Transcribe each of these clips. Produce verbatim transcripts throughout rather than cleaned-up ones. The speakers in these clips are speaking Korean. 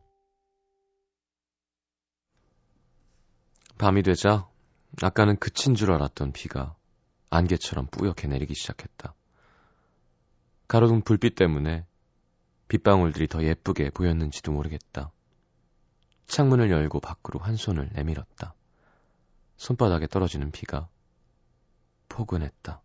밤이 되자 아까는 그친 줄 알았던 비가 안개처럼 뿌옇게 내리기 시작했다. 가로등 불빛 때문에 빗방울들이 더 예쁘게 보였는지도 모르겠다. 창문을 열고 밖으로 한 손을 내밀었다. 손바닥에 떨어지는 비가 포근했다.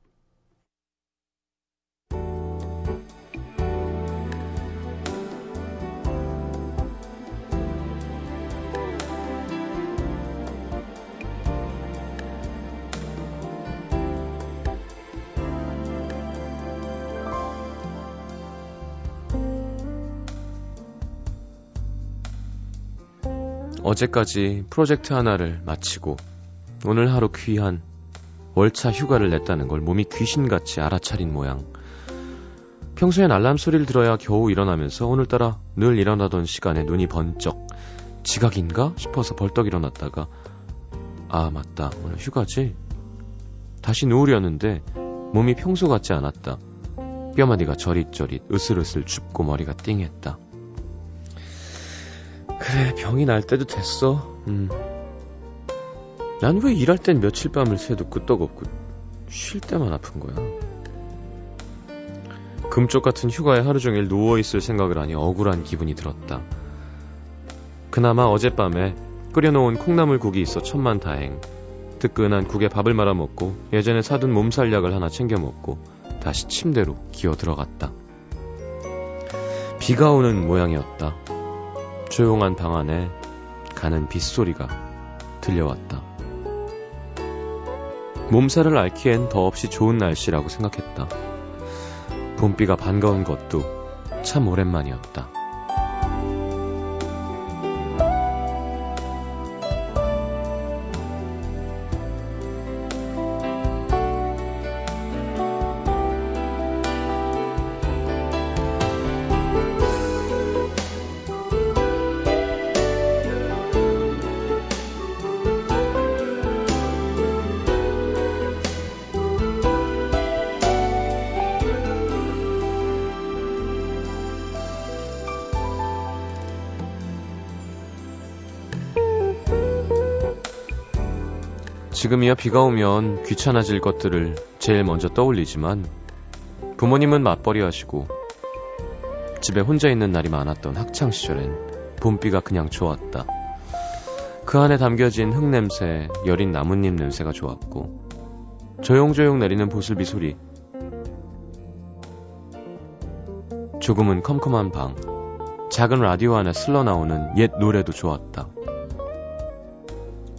어제까지 프로젝트 하나를 마치고 오늘 하루 귀한 월차 휴가를 냈다는 걸 몸이 귀신같이 알아차린 모양. 평소엔 알람 소리를 들어야 겨우 일어나면서 오늘따라 늘 일어나던 시간에 눈이 번쩍, 지각인가 싶어서 벌떡 일어났다가 아 맞다 오늘 휴가지? 다시 누우려는데 몸이 평소 같지 않았다. 뼈마디가 저릿저릿 으슬으슬 춥고 머리가 띵했다. 그래, 병이 날 때도 됐어. 음. 난 왜 일할 땐 며칠 밤을 새도 끄떡없고 쉴 때만 아픈 거야. 금쪽 같은 휴가에 하루 종일 누워있을 생각을 하니 억울한 기분이 들었다. 그나마 어젯밤에 끓여놓은 콩나물국이 있어 천만다행. 뜨끈한 국에 밥을 말아먹고 예전에 사둔 몸살약을 하나 챙겨 먹고 다시 침대로 기어 들어갔다. 비가 오는 모양이었다. 조용한 방 안에 가는 빗소리가 들려왔다. 몸살을 앓기엔 더없이 좋은 날씨라고 생각했다. 봄비가 반가운 것도 참 오랜만이었다. 지금이야 비가 오면 귀찮아질 것들을 제일 먼저 떠올리지만 부모님은 맞벌이 하시고 집에 혼자 있는 날이 많았던 학창시절엔 봄비가 그냥 좋았다. 그 안에 담겨진 흙냄새, 여린 나뭇잎 냄새가 좋았고 조용조용 내리는 보슬비 소리, 조금은 컴컴한 방, 작은 라디오 안에 슬러나오는 옛 노래도 좋았다.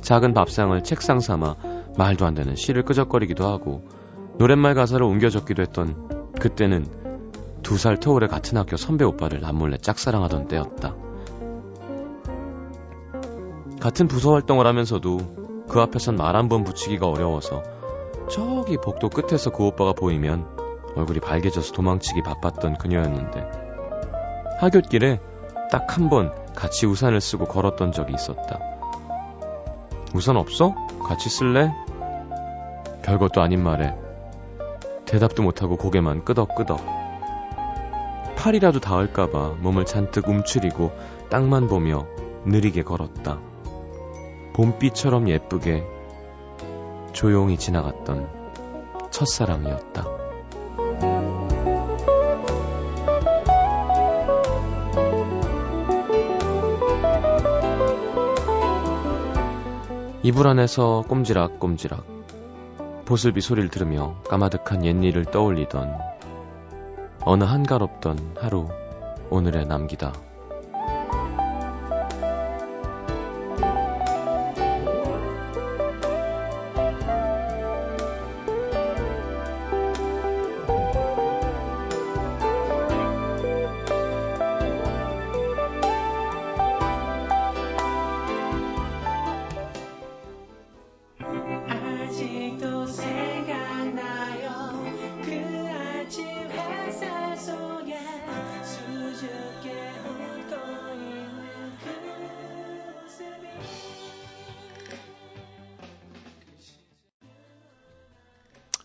작은 밥상을 책상 삼아 말도 안 되는 시를 끄적거리기도 하고 노랫말 가사를 옮겨 적기도 했던 그때는 두 살 터울에 같은 학교 선배 오빠를 남몰래 짝사랑하던 때였다. 같은 부서 활동을 하면서도 그 앞에선 말 한 번 붙이기가 어려워서 저기 복도 끝에서 그 오빠가 보이면 얼굴이 발개져서 도망치기 바빴던 그녀였는데 하굣길에 딱 한 번 같이 우산을 쓰고 걸었던 적이 있었다. 우산 없어? 같이 쓸래? 별것도 아닌 말에 대답도 못하고 고개만 끄덕끄덕. 팔이라도 닿을까봐 몸을 잔뜩 움츠리고 땅만 보며 느리게 걸었다. 봄비처럼 예쁘게 조용히 지나갔던 첫사랑이었다. 이불 안에서 꼼지락꼼지락 보슬비 소리를 들으며 까마득한 옛일을 떠올리던 어느 한가롭던 하루 오늘에 남기다.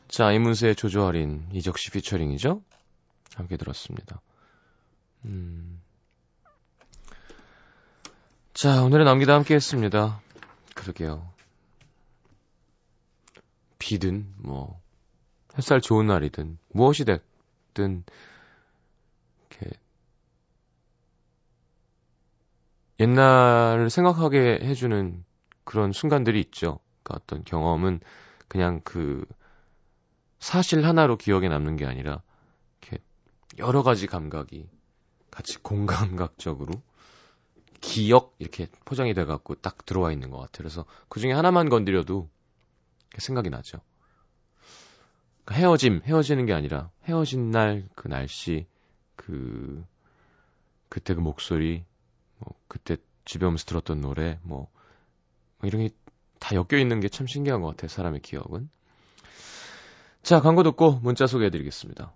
자, 이문세의 조조할인, 이적씨 피처링이죠? 함께 들었습니다. 음. 자, 오늘의 남기다 함께 했습니다. 그러게요. 비든 뭐 햇살 좋은 날이든 무엇이 됐든 이렇게 옛날을 생각하게 해주는 그런 순간들이 있죠. 그러니까 어떤 경험은 그냥 그 사실 하나로 기억에 남는 게 아니라 이렇게 여러 가지 감각이 같이 공감각적으로 기억 이렇게 포장이 돼갖고 딱 들어와 있는 것 같아요. 그래서 그 중에 하나만 건드려도 생각이 나죠. 그러니까 헤어짐, 헤어지는 게 아니라 헤어진 날 그 날씨, 그 그때 그 목소리, 뭐 그때 집에 오면서 들었던 노래, 뭐, 뭐 이런 게 다 엮여 있는 게 참 신기한 것 같아요. 사람의 기억은. 자, 광고 듣고 문자 소개해드리겠습니다.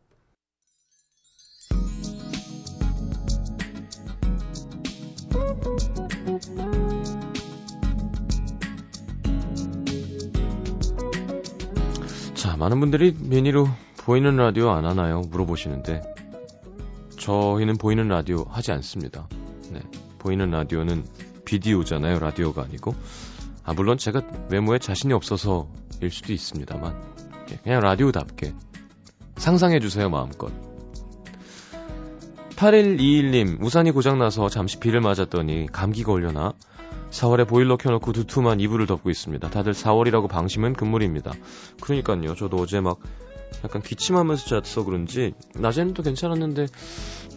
자, 많은 분들이 미니로 보이는 라디오 안 하나요? 물어보시는데 저희는 보이는 라디오 하지 않습니다. 네, 보이는 라디오는 비디오잖아요. 라디오가 아니고. 아, 물론 제가 외모에 자신이 없어서일 수도 있습니다만 그냥 라디오답게 상상해주세요 마음껏. 팔일이일 님, 우산이 고장나서 잠시 비를 맞았더니 감기 걸려나? 사월에 보일러 켜놓고 두툼한 이불을 덮고 있습니다. 다들 사월이라고 방심은 금물입니다. 그러니까요, 저도 어제 막 약간 기침하면서 자서 그런지 낮에는 또 괜찮았는데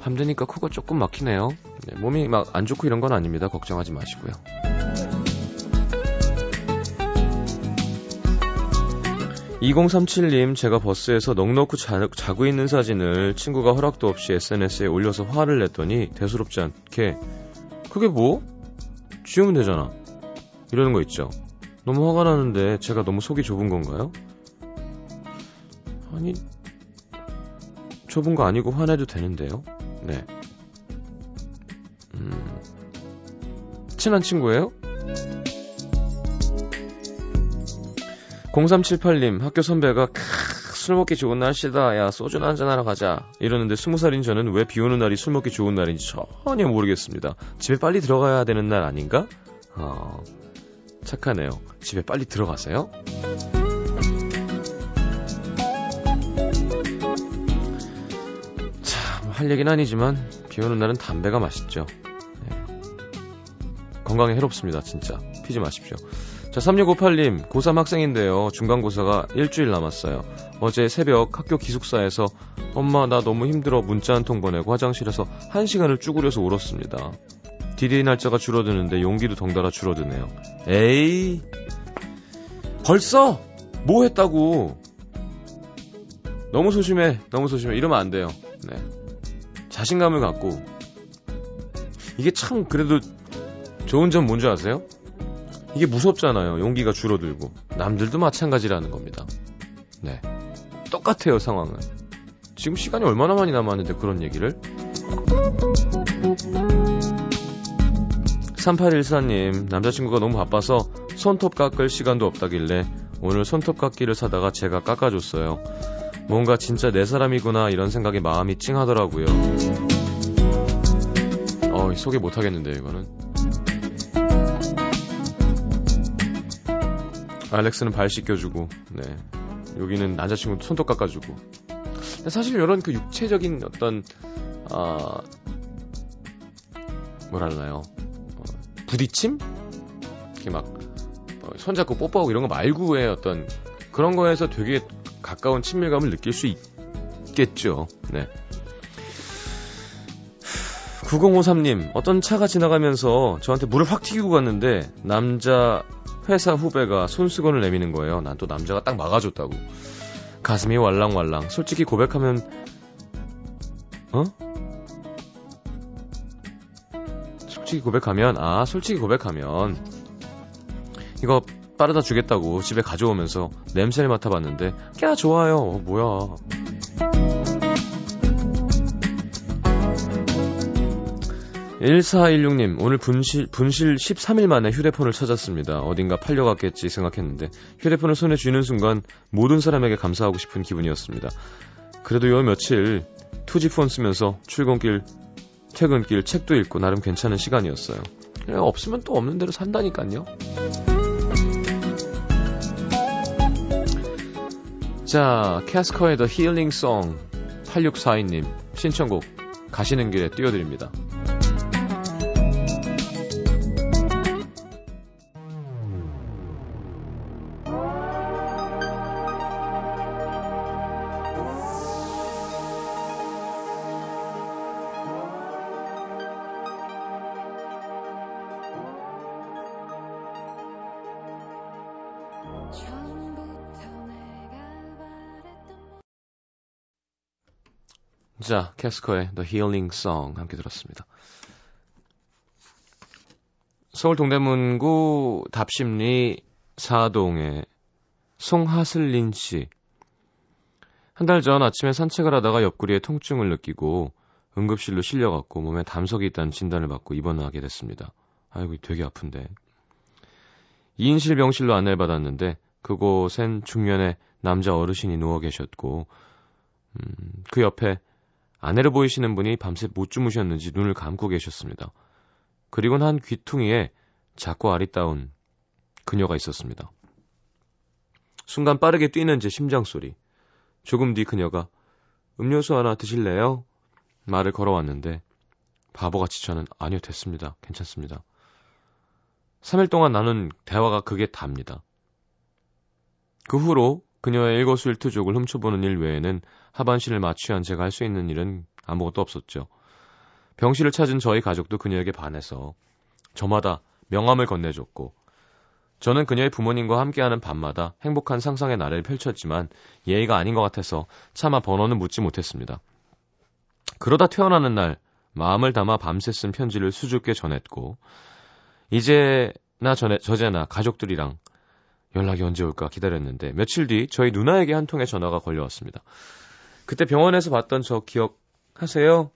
밤 되니까 코가 조금 막히네요. 네, 몸이 막 안 좋고 이런 건 아닙니다. 걱정하지 마시고요. 이공삼칠 님, 제가 버스에서 넋놓고 자, 자고 있는 사진을 친구가 허락도 없이 에스엔에스에 올려서 화를 냈더니 대수롭지 않게 그게 뭐? 지우면 되잖아 이러는 거 있죠. 너무 화가 나는데 제가 너무 속이 좁은 건가요? 아니, 좁은 거 아니고 화내도 되는데요. 네. 음, 친한 친구예요? 공삼칠팔 님, 학교 선배가 크, 술 먹기 좋은 날씨다. 야, 소주나 한잔하러 가자. 이러는데 스무 살인 저는 왜 비오는 날이 술 먹기 좋은 날인지 전혀 모르겠습니다. 집에 빨리 들어가야 되는 날 아닌가? 어, 착하네요. 집에 빨리 들어가세요. 참, 할 얘기는 아니지만 비오는 날은 담배가 맛있죠. 네. 건강에 해롭습니다. 진짜. 피지 마십시오. 자, 삼육오팔 님, 고삼 학생인데요. 중간고사가 일주일 남았어요. 어제 새벽 학교 기숙사에서 엄마 나 너무 힘들어 문자 한 통 보내고 화장실에서 한 시간을 쭈그려서 울었습니다. 디데이 날짜가 줄어드는데 용기도 덩달아 줄어드네요. 에이, 벌써? 뭐 했다고? 너무 소심해, 너무 소심해. 이러면 안 돼요. 네. 자신감을 갖고. 이게 참 그래도 좋은 점 뭔지 아세요? 이게 무섭잖아요. 용기가 줄어들고. 남들도 마찬가지라는 겁니다. 네, 똑같아요. 상황은. 지금 시간이 얼마나 많이 남았는데 그런 얘기를. 삼팔일사 님, 남자친구가 너무 바빠서 손톱 깎을 시간도 없다길래 오늘 손톱 깎기를 사다가 제가 깎아줬어요. 뭔가 진짜 내 사람이구나 이런 생각에 마음이 찡하더라고요. 어, 소개 못하겠는데요 이거는. 알렉스는 발 씻겨주고, 네. 여기는 남자친구도 손톱 깎아주고. 사실 이런 그 육체적인 어떤, 아, 뭐랄까요. 어, 부딪힘? 이렇게 막, 어, 손잡고 뽀뽀하고 이런 거 말고의 어떤 그런 거에서 되게 가까운 친밀감을 느낄 수 있겠죠. 네. 구공오삼 님, 어떤 차가 지나가면서 저한테 물을 확 튀기고 갔는데 남자 회사 후배가 손수건을 내미는 거예요. 난 또 남자가 딱 막아줬다고. 가슴이 왈랑왈랑. 솔직히 고백하면 어? 솔직히 고백하면 아 솔직히 고백하면 이거 따라다 주겠다고 집에 가져오면서 냄새를 맡아봤는데 야 좋아요. 어, 뭐야. 일사일육 님, 오늘 분실, 분실 십삼 일 만에 휴대폰을 찾았습니다. 어딘가 팔려갔겠지 생각했는데 휴대폰을 손에 쥐는 순간 모든 사람에게 감사하고 싶은 기분이었습니다. 그래도 요 며칠 투지폰 쓰면서 출근길, 퇴근길 책도 읽고 나름 괜찮은 시간이었어요. 그냥 없으면 또 없는 대로 산다니까요. 자, 캐스커의 The Healing Song 팔육사이 님 신청곡 가시는 길에 띄워드립니다. 자, 캐스커의 The Healing Song 함께 들었습니다. 서울 동대문구 답심리 사동의 송하슬린 씨. 한 달 전 아침에 산책을 하다가 옆구리에 통증을 느끼고 응급실로 실려갔고 몸에 담석이 있다는 진단을 받고 입원을 하게 됐습니다. 아이고, 되게 아픈데. 이인실 병실로 안내를 받았는데 그곳엔 중년의 남자 어르신이 누워 계셨고 음, 그 옆에 아내로 보이시는 분이 밤새 못 주무셨는지 눈을 감고 계셨습니다. 그리고는 한 귀퉁이에 작고 아리따운 그녀가 있었습니다. 순간 빠르게 뛰는 제 심장소리. 조금 뒤 그녀가 음료수 하나 드실래요? 말을 걸어왔는데 바보같이 저는 아니요 됐습니다. 괜찮습니다. 삼 일 동안 나눈 대화가 그게 답니다. 그 후로 그녀의 일거수일투족을 훔쳐보는 일 외에는 하반신을 마취한 제가 할 수 있는 일은 아무것도 없었죠. 병실을 찾은 저희 가족도 그녀에게 반해서 저마다 명함을 건네줬고 저는 그녀의 부모님과 함께하는 밤마다 행복한 상상의 나래를 펼쳤지만 예의가 아닌 것 같아서 차마 번호는 묻지 못했습니다. 그러다 퇴원하는 날 마음을 담아 밤새 쓴 편지를 수줍게 전했고 이제나 전에, 저제나 가족들이랑 연락이 언제 올까 기다렸는데 며칠 뒤 저희 누나에게 한 통의 전화가 걸려왔습니다. 그때 병원에서 봤던 저 기억하세요?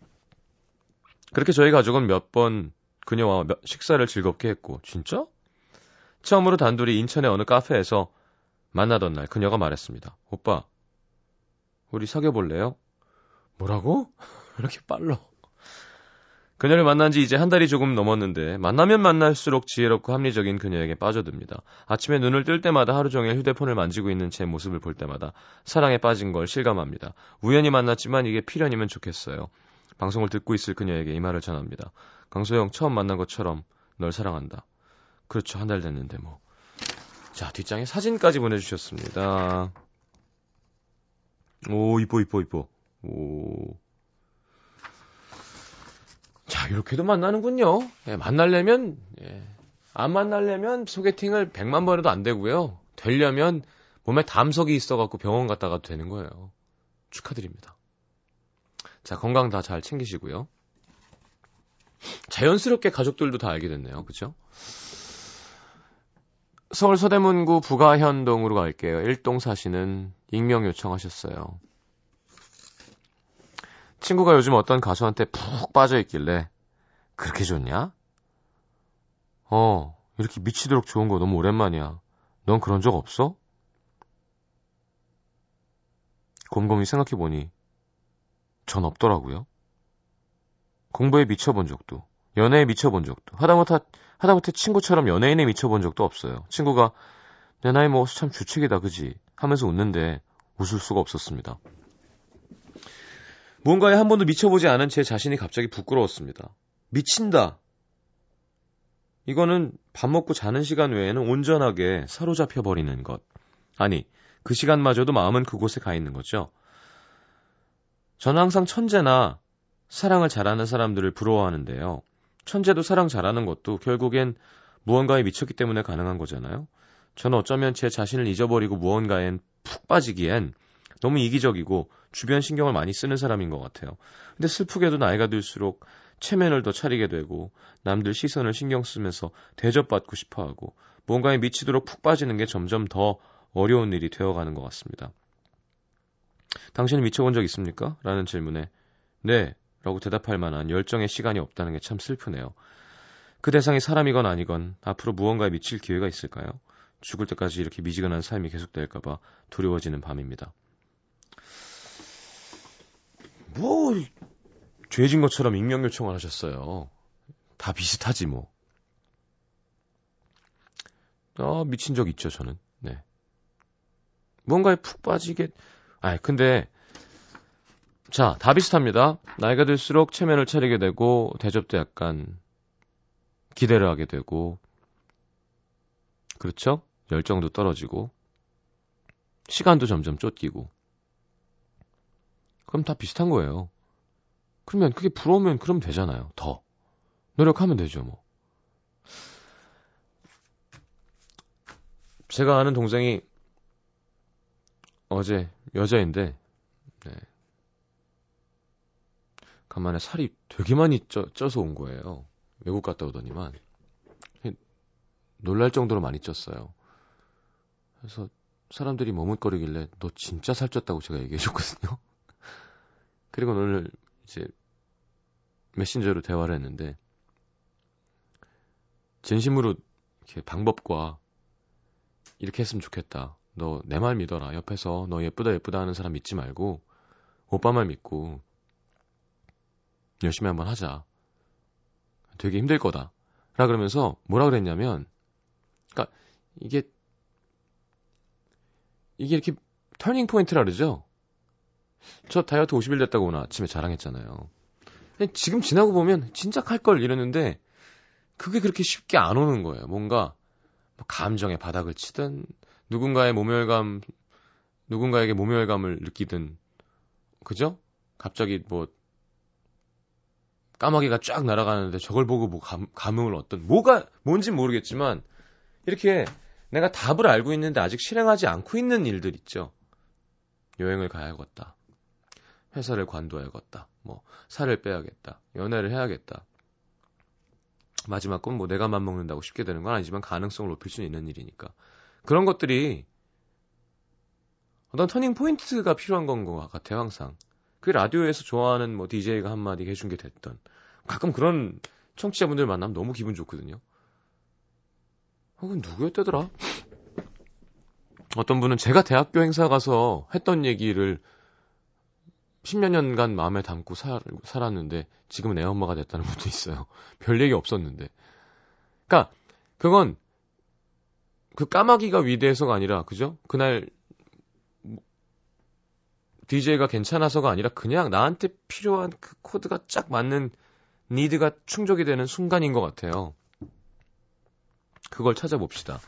그렇게 저희 가족은 몇 번 그녀와 식사를 즐겁게 했고 진짜? 처음으로 단둘이 인천의 어느 카페에서 만나던 날 그녀가 말했습니다. 오빠, 우리 사귀어 볼래요? 뭐라고? 이렇게 빨라. 그녀를 만난 지 이제 한 달이 조금 넘었는데 만나면 만날수록 지혜롭고 합리적인 그녀에게 빠져듭니다. 아침에 눈을 뜰 때마다 하루 종일 휴대폰을 만지고 있는 제 모습을 볼 때마다 사랑에 빠진 걸 실감합니다. 우연히 만났지만 이게 필연이면 좋겠어요. 방송을 듣고 있을 그녀에게 이 말을 전합니다. 강소영, 처음 만난 것처럼 널 사랑한다. 그렇죠. 한 달 됐는데 뭐. 자, 뒷장에 사진까지 보내주셨습니다. 오, 이뻐 이뻐 이뻐. 오... 자, 이렇게도 만나는군요. 예, 만나려면, 예, 안 만나려면 소개팅을 백만 번 해도 안 되고요. 되려면 몸에 담석이 있어갖고 병원 갔다 가도 되는 거예요. 축하드립니다. 자, 건강 다 잘 챙기시고요. 자연스럽게 가족들도 다 알게 됐네요. 그렇죠? 서울 서대문구 부가현동으로 갈게요. 일동 사시는 익명 요청하셨어요. 친구가 요즘 어떤 가수한테 푹 빠져있길래 그렇게 좋냐? 어, 이렇게 미치도록 좋은 거 너무 오랜만이야. 넌 그런 적 없어? 곰곰이 생각해보니 전 없더라고요. 공부에 미쳐본 적도, 연애에 미쳐본 적도, 하다못해, 하다못해 친구처럼 연예인에 미쳐본 적도 없어요. 친구가 내 나이 먹어서 참 주책이다, 그지? 하면서 웃는데 웃을 수가 없었습니다. 뭔가에 한 번도 미쳐보지 않은 제 자신이 갑자기 부끄러웠습니다. 미친다. 이거는 밥 먹고 자는 시간 외에는 온전하게 사로잡혀버리는 것. 아니, 그 시간마저도 마음은 그곳에 가 있는 거죠. 저는 항상 천재나 사랑을 잘하는 사람들을 부러워하는데요. 천재도 사랑 잘하는 것도 결국엔 무언가에 미쳤기 때문에 가능한 거잖아요. 저는 어쩌면 제 자신을 잊어버리고 무언가엔 푹 빠지기엔 너무 이기적이고 주변 신경을 많이 쓰는 사람인 것 같아요. 근데 슬프게도 나이가 들수록 체면을 더 차리게 되고 남들 시선을 신경 쓰면서 대접받고 싶어하고 무언가에 미치도록 푹 빠지는 게 점점 더 어려운 일이 되어가는 것 같습니다. 당신은 미쳐본 적 있습니까? 라는 질문에 네 라고 대답할 만한 열정의 시간이 없다는 게 참 슬프네요. 그 대상이 사람이건 아니건 앞으로 무언가에 미칠 기회가 있을까요? 죽을 때까지 이렇게 미지근한 삶이 계속될까 봐 두려워지는 밤입니다. 뭐 죄진 것처럼 익명 요청을 하셨어요. 다 비슷하지 뭐. 아, 미친 적 있죠 저는. 네. 뭔가에 푹 빠지게. 아, 근데 자, 다 비슷합니다. 나이가 들수록 체면을 차리게 되고 대접도 약간 기대를 하게 되고 그렇죠? 열정도 떨어지고 시간도 점점 쫓기고 그럼 다 비슷한 거예요. 그러면 그게 부러우면 그럼 되잖아요. 더 노력하면 되죠 뭐. 제가 아는 동생이 어제 여자인데 네. 간만에 살이 되게 많이 쪄, 쪄서 온 거예요. 외국 갔다 오더니만 놀랄 정도로 많이 쪘어요. 그래서 사람들이 머뭇거리길래 너 진짜 살쪘다고 제가 얘기해줬거든요. 그리고 오늘 이제 메신저로 대화를 했는데 진심으로 이렇게 방법과 이렇게 했으면 좋겠다. 너 내 말 믿어라. 옆에서 너 예쁘다 예쁘다 하는 사람 믿지 말고 오빠 말 믿고 열심히 한번 하자. 되게 힘들 거다. 라 그러면서 뭐라 그랬냐면 그러니까 이게 이게 이렇게 터닝 포인트라 그러죠. 저 다이어트 오십 일 됐다고 오늘 아침에 자랑했잖아요. 지금 지나고 보면 진작 할 걸 이랬는데 그게 그렇게 쉽게 안 오는 거예요. 뭔가 감정에 바닥을 치든 누군가의 모멸감 누군가에게 모멸감을 느끼든 그죠? 갑자기 뭐 까마귀가 쫙 날아가는데 저걸 보고 뭐 감, 감흥을 얻든 뭐가 뭔진 모르겠지만 이렇게 내가 답을 알고 있는데 아직 실행하지 않고 있는 일들 있죠. 여행을 가야겠다. 회사를 관둬야겠다. 뭐 살을 빼야겠다. 연애를 해야겠다. 마지막 건 뭐 내가 맘먹는다고 쉽게 되는 건 아니지만 가능성을 높일 수는 있는 일이니까 그런 것들이 어떤 터닝 포인트가 필요한 건 것 같아요 항상. 그 라디오에서 좋아하는 뭐 디제이가 한마디 해준 게 됐던 가끔 그런 청취자분들 만나면 너무 기분 좋거든요. 아, 그건 누구였더라? 어떤 분은 제가 대학교 행사 가서 했던 얘기를 십몇 년간 마음에 담고 살, 살았는데 지금은 애 엄마가 됐다는 분도 있어요. 별 얘기 없었는데. 그러니까 그건 그 까마귀가 위대해서가 아니라 그죠? 그날 디제이가 괜찮아서가 아니라 그냥 나한테 필요한 그 코드가 쫙 맞는 니드가 충족이 되는 순간인 것 같아요. 그걸 찾아봅시다.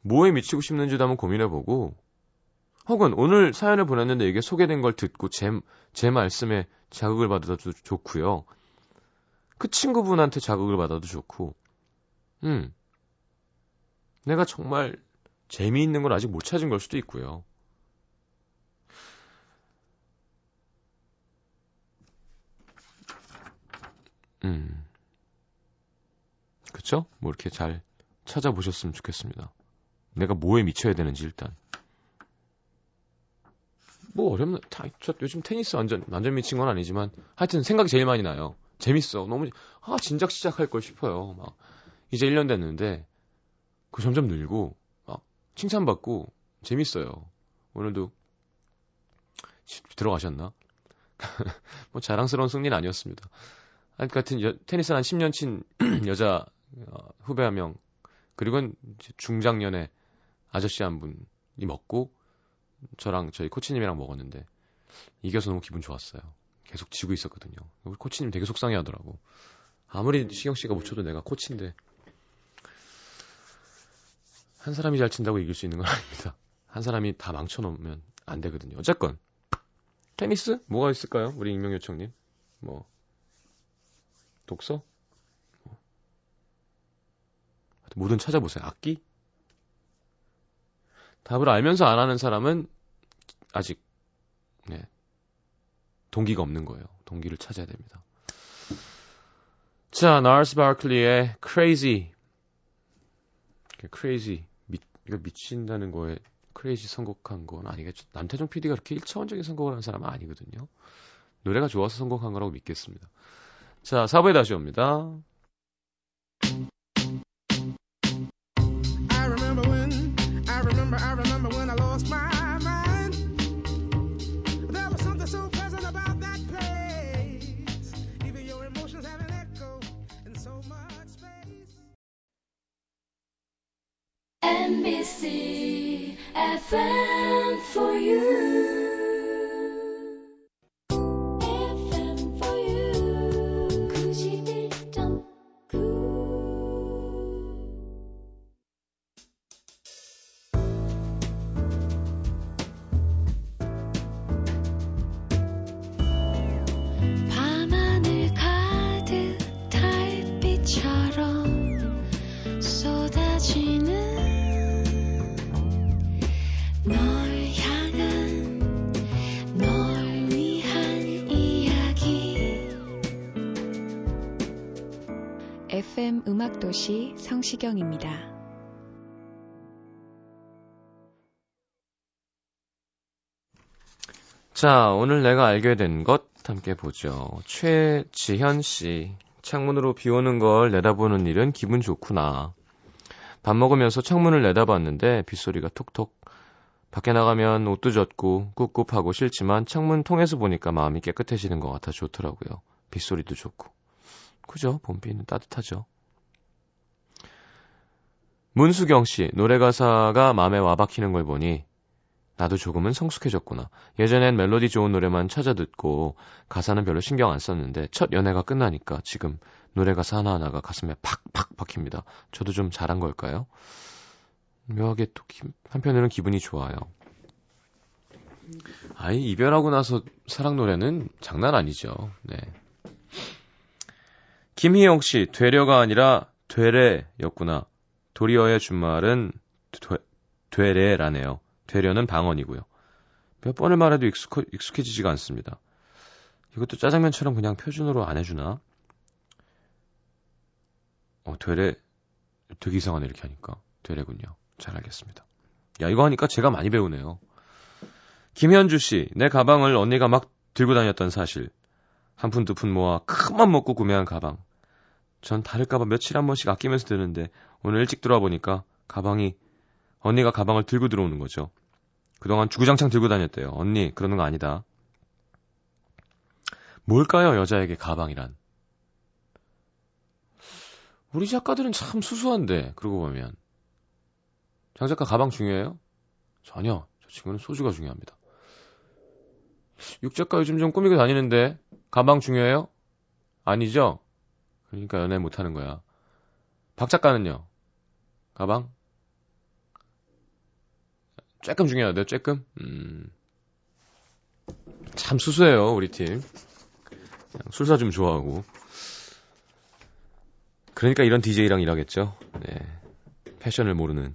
뭐에 미치고 싶는지도 한번 고민해보고 혹은 오늘 사연을 보냈는데 이게 소개된 걸 듣고 제, 제 말씀에 자극을 받아도 좋고요. 그 친구분한테 자극을 받아도 좋고 음, 내가 정말 재미있는 걸 아직 못 찾은 걸 수도 있고요. 음, 그쵸? 뭐 이렇게 잘 찾아보셨으면 좋겠습니다. 내가 뭐에 미쳐야 되는지 일단 뭐 어렵나? 다, 저 요즘 테니스 완전 완전 미친 건 아니지만 하여튼 생각이 제일 많이 나요. 재밌어, 너무 아 진작 시작할 걸 싶어요. 막 이제 일 년 됐는데 그 점점 늘고 막 칭찬받고 재밌어요. 오늘도 들어가셨나? 뭐 자랑스러운 승리는 아니었습니다. 같은 여, 테니스를 한 십 년 친 여자 어, 후배 한 명 그리고 중장년의 아저씨 한 분이 먹고 저랑 저희 코치님이랑 먹었는데 이겨서 너무 기분 좋았어요. 계속 지고 있었거든요. 우리 코치님 되게 속상해하더라고. 아무리 시경씨가 못 쳐도 내가 코치인데 한 사람이 잘 친다고 이길 수 있는 건 아닙니다. 한 사람이 다 망쳐놓으면 안 되거든요. 어쨌건 테니스? 뭐가 있을까요? 우리 익명요청님. 뭐 독서? 뭐든 찾아보세요. 악기? 답을 알면서 안 하는 사람은 아직 네, 동기가 없는 거예요. 동기를 찾아야 됩니다. 자, 나스 바클리의 Crazy. Crazy. 미, 이거 미친다는 거에 Crazy 선곡한 건 아니겠죠. 남태정 피디가 그렇게 일차원적인 선곡을 한 사람은 아니거든요. 노래가 좋아서 선곡한 거라고 믿겠습니다. 자, 사 부에 다시 옵니다. I remember when I lost my mind. There was something so pleasant about that place. Even your emotions have an echo in so much space. 엠비씨 에프엠 for you. 에프엠 음악도시 성시경입니다. 자, 오늘 내가 알게 된 것 함께 보죠. 최지현 씨. 창문으로 비오는 걸 내다보는 일은 기분 좋구나. 밥 먹으면서 창문을 내다봤는데 빗소리가 톡톡. 밖에 나가면 옷도 젖고 꿉꿉하고 싫지만 창문 통해서 보니까 마음이 깨끗해지는 것 같아 좋더라고요. 빗소리도 좋고. 그죠? 봄비는 따뜻하죠. 문수경씨, 노래가사가 마음에 와박히는 걸 보니 나도 조금은 성숙해졌구나. 예전엔 멜로디 좋은 노래만 찾아 듣고 가사는 별로 신경 안 썼는데 첫 연애가 끝나니까 지금 노래가사 하나하나가 가슴에 팍팍 박힙니다. 저도 좀 잘한 걸까요? 묘하게 또 기, 한편으로는 기분이 좋아요. 아이, 이별하고 나서 사랑 노래는 장난 아니죠. 네. 김희영 씨, 되려가 아니라 되래였구나. 도리어의 준말은 되, 되래라네요. 되려는 방언이고요. 몇 번을 말해도 익숙, 익숙해지지가 않습니다. 이것도 짜장면처럼 그냥 표준으로 안 해주나? 어, 되래, 되게 이상하네, 이렇게 하니까. 되래군요. 잘 알겠습니다. 야, 이거 하니까 제가 많이 배우네요. 김현주 씨, 내 가방을 언니가 막 들고 다녔던 사실. 한 푼 두 푼 모아 큰맘 먹고 구매한 가방. 전 다를까봐 며칠 한 번씩 아끼면서 드는데 오늘 일찍 들어와 보니까 가방이 언니가 가방을 들고 들어오는 거죠. 그동안 주구장창 들고 다녔대요. 언니 그러는 거 아니다. 뭘까요? 여자에게 가방이란. 우리 작가들은 참 수수한데 그러고 보면 장 작가 가방 중요해요? 전혀. 저 친구는 소주가 중요합니다. 육 작가 요즘 좀 꾸미고 다니는데 가방 중요해요? 아니죠? 그러니까 연애 못하는 거야. 박 작가는요? 가방? 쬐끔 중요하대요, 쬐끔? 음. 참 수수해요, 우리 팀. 술사 좀 좋아하고. 그러니까 이런 디제이랑 일하겠죠? 네. 패션을 모르는.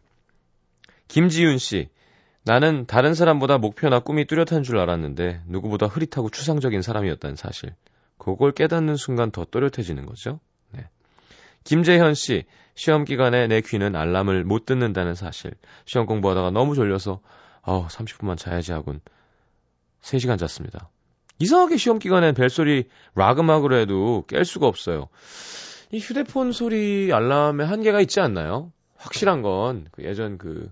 김지윤 씨. 나는 다른 사람보다 목표나 꿈이 뚜렷한 줄 알았는데 누구보다 흐릿하고 추상적인 사람이었다는 사실. 그걸 깨닫는 순간 더 또렷해지는 거죠. 네. 김재현 씨, 시험 기간에 내 귀는 알람을 못 듣는다는 사실. 시험 공부하다가 너무 졸려서 어, 삼십 분만 자야지 하곤 세 시간 잤습니다. 이상하게 시험 기간엔 벨소리 락 음악으로 해도 깰 수가 없어요. 이 휴대폰 소리 알람에 한계가 있지 않나요? 확실한 건 그 예전 그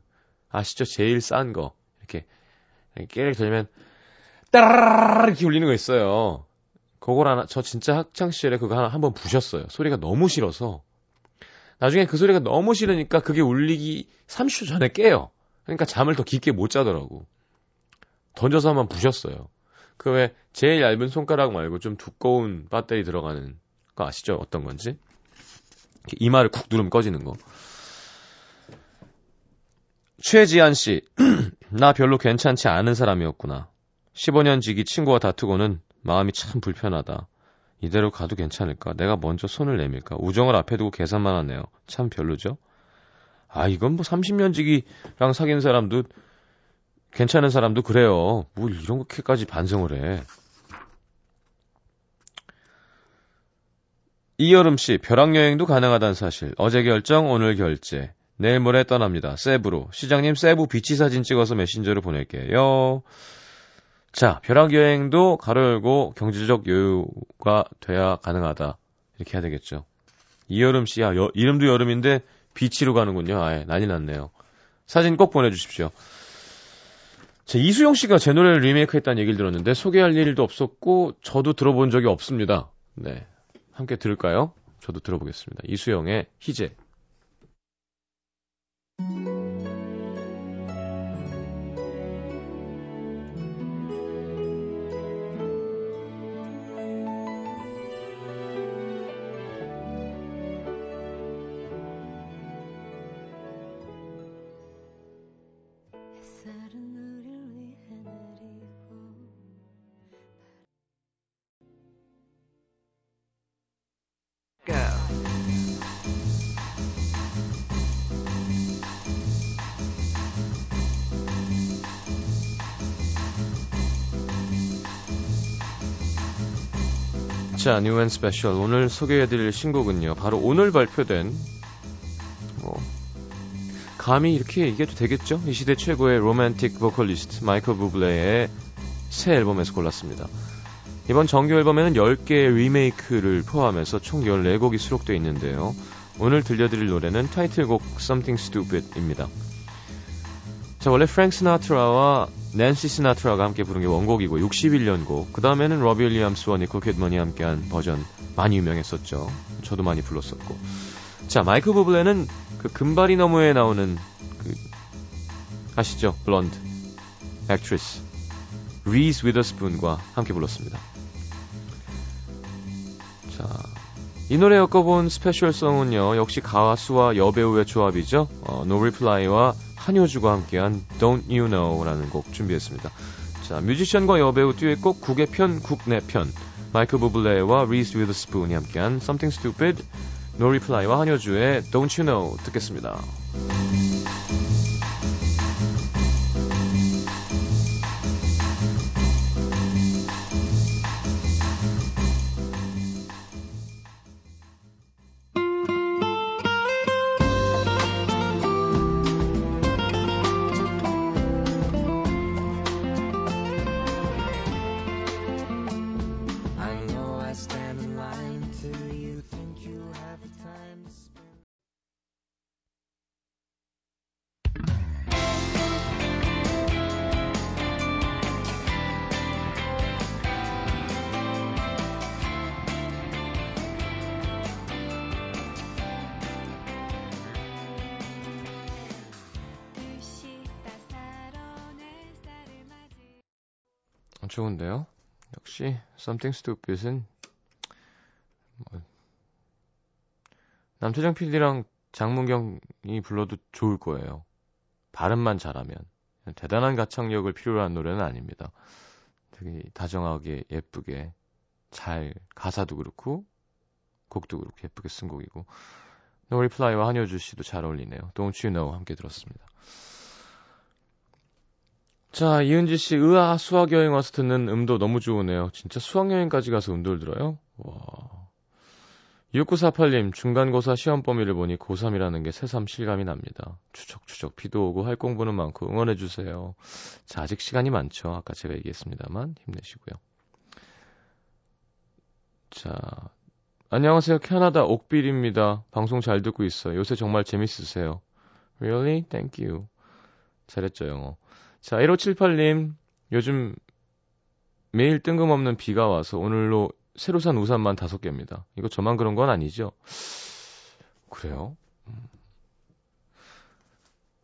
아시죠? 제일 싼 거. 이렇게, 깨를 돌리면, 따라라라라 이렇게 울리는 거 있어요. 그걸 하나, 저 진짜 학창시절에 그거 하나 한번 부셨어요. 소리가 너무 싫어서. 나중에 그 소리가 너무 싫으니까 그게 울리기 삼십 초 전에 깨요. 그러니까 잠을 더 깊게 못 자더라고. 던져서 한번 부셨어요. 그 왜, 제일 얇은 손가락 말고 좀 두꺼운 배터리 들어가는 거 아시죠? 어떤 건지? 이마를 쿡 누르면 꺼지는 거. 최지한 씨, 나 별로 괜찮지 않은 사람이었구나. 십오 년 지기 친구와 다투고는 마음이 참 불편하다. 이대로 가도 괜찮을까? 내가 먼저 손을 내밀까? 우정을 앞에 두고 계산만 하네요. 참 별로죠? 아, 이건 뭐 삼십 년 지기랑 사귄 사람도 괜찮은 사람도 그래요. 뭘 이런 것까지 반성을 해. 이여름씨, 벼락여행도 가능하다는 사실. 어제 결정, 오늘 결제. 내일 모레 떠납니다. 세부로. 시장님, 세부 비치사진 찍어서 메신저로 보낼게요. 자, 벼락여행도 가로 열고 경제적 여유가 돼야 가능하다. 이렇게 해야 되겠죠. 이여름씨, 야, 여, 이름도 여름인데 비치로 가는군요. 아예 난리 났네요. 사진 꼭 보내주십시오. 자, 이수영씨가 제 노래를 리메이크했다는 얘기를 들었는데 소개할 일도 없었고 저도 들어본 적이 없습니다. 네, 함께 들을까요? 저도 들어보겠습니다. 이수영의 희재. 자, 뉴 앤 스페셜 오늘 소개해드릴 신곡은요, 바로 오늘 발표된, 뭐 감히 이렇게 얘기해도 되겠죠? 이 시대 최고의 로맨틱 보컬리스트 마이클 부블레의 새 앨범에서 골랐습니다. 이번 정규 앨범에는 열 개의 리메이크를 포함해서 총 열네 곡이 수록되어 있는데요, 오늘 들려드릴 노래는 타이틀곡 Something Stupid입니다. 자, 원래 프랭크 시나트라와 낸시 시나트라가 함께 부른 게 원곡이고 육십일 년 곡, 그 다음에는 로비 윌리엄스와 니콜 키드먼이 함께한 버전 많이 유명했었죠. 저도 많이 불렀었고. 자, 마이클 부블레는 그 금발이 너머에 나오는 그 아시죠? 블론드 액트리스 리스 위더스푼과 함께 불렀습니다. 자, 이 노래 엮어본 스페셜송은요, 역시 가수와 여배우의 조합이죠. 어, No Reply와 한효주가 함께한 Don't You Know라는 곡 준비했습니다. 자, 뮤지션과 여배우 듀엣곡 국의 편, 국내 편, 마이클 부블레와 리스 위더스푼이 함께한 Something Stupid, No Reply와 한효주의 Don't You Know 듣겠습니다. 좋은데요. 역시 Something Stupid은 뭐, 남태정 피디랑 장문경이 불러도 좋을 거예요. 발음만 잘하면. 대단한 가창력을 필요로 한 노래는 아닙니다. 되게 다정하게 예쁘게 잘, 가사도 그렇고 곡도 그렇고 예쁘게 쓴 곡이고. No Reply와 한효주 씨도 잘 어울리네요. Don't You Know 함께 들었습니다. 자, 이은지씨, 으아, 수학여행 와서 듣는 음도 너무 좋으네요. 진짜 수학여행까지 가서 음도를 들어요? 와. 육구사팔 님, 중간고사 시험 범위를 보니 고삼이라는 게 새삼 실감이 납니다. 추적추적 비도 오고 할 공부는 많고 응원해주세요. 자, 아직 시간이 많죠. 아까 제가 얘기했습니다만 힘내시고요. 자, 안녕하세요. 캐나다 옥빌입니다. 방송 잘 듣고 있어요. 요새 정말 재밌으세요. Really? Thank you. 잘했죠, 영어. 자, 일오칠팔 님, 요즘 매일 뜬금없는 비가 와서 오늘로 새로 산 우산만 다섯 개입니다. 이거 저만 그런 건 아니죠? 그래요?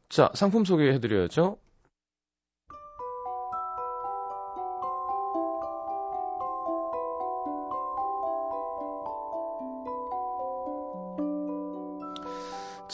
자, 상품 소개해드려야죠.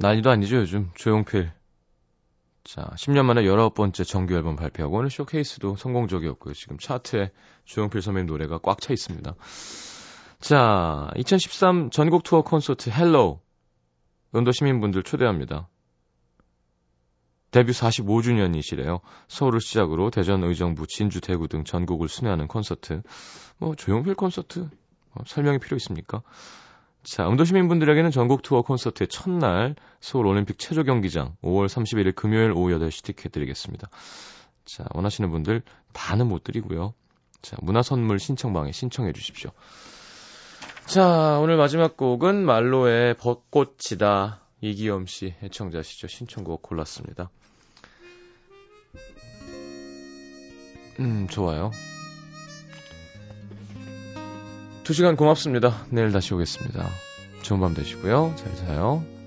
난리도 아니죠 요즘 조용필. 자, 십 년 만에 열아홉 번째 정규앨범 발표하고 오늘 쇼케이스도 성공적이었고요. 지금 차트에 조용필 선배님 노래가 꽉 차 있습니다. 자, 이천십삼 전국 투어 콘서트 헬로우 은도 시민분들 초대합니다. 데뷔 사십오 주년이시래요. 서울을 시작으로 대전, 의정부, 진주, 대구 등 전국을 순회하는 콘서트. 뭐 조용필 콘서트 뭐, 설명이 필요 있습니까? 자, 음도 시민분들에게는 전국 투어 콘서트의 첫날 서울 올림픽 체조 경기장 오월 삼십일일 금요일 오후 여덟 시 티켓 드리겠습니다. 자, 원하시는 분들 다는 못 드리고요. 자, 문화 선물 신청방에 신청해 주십시오. 자, 오늘 마지막 곡은 말로의 벚꽃이다. 이기엄 씨 애청자시죠. 신청곡 골랐습니다. 음, 좋아요. 두 시간 고맙습니다. 내일 다시 오겠습니다. 좋은 밤 되시고요. 잘 자요.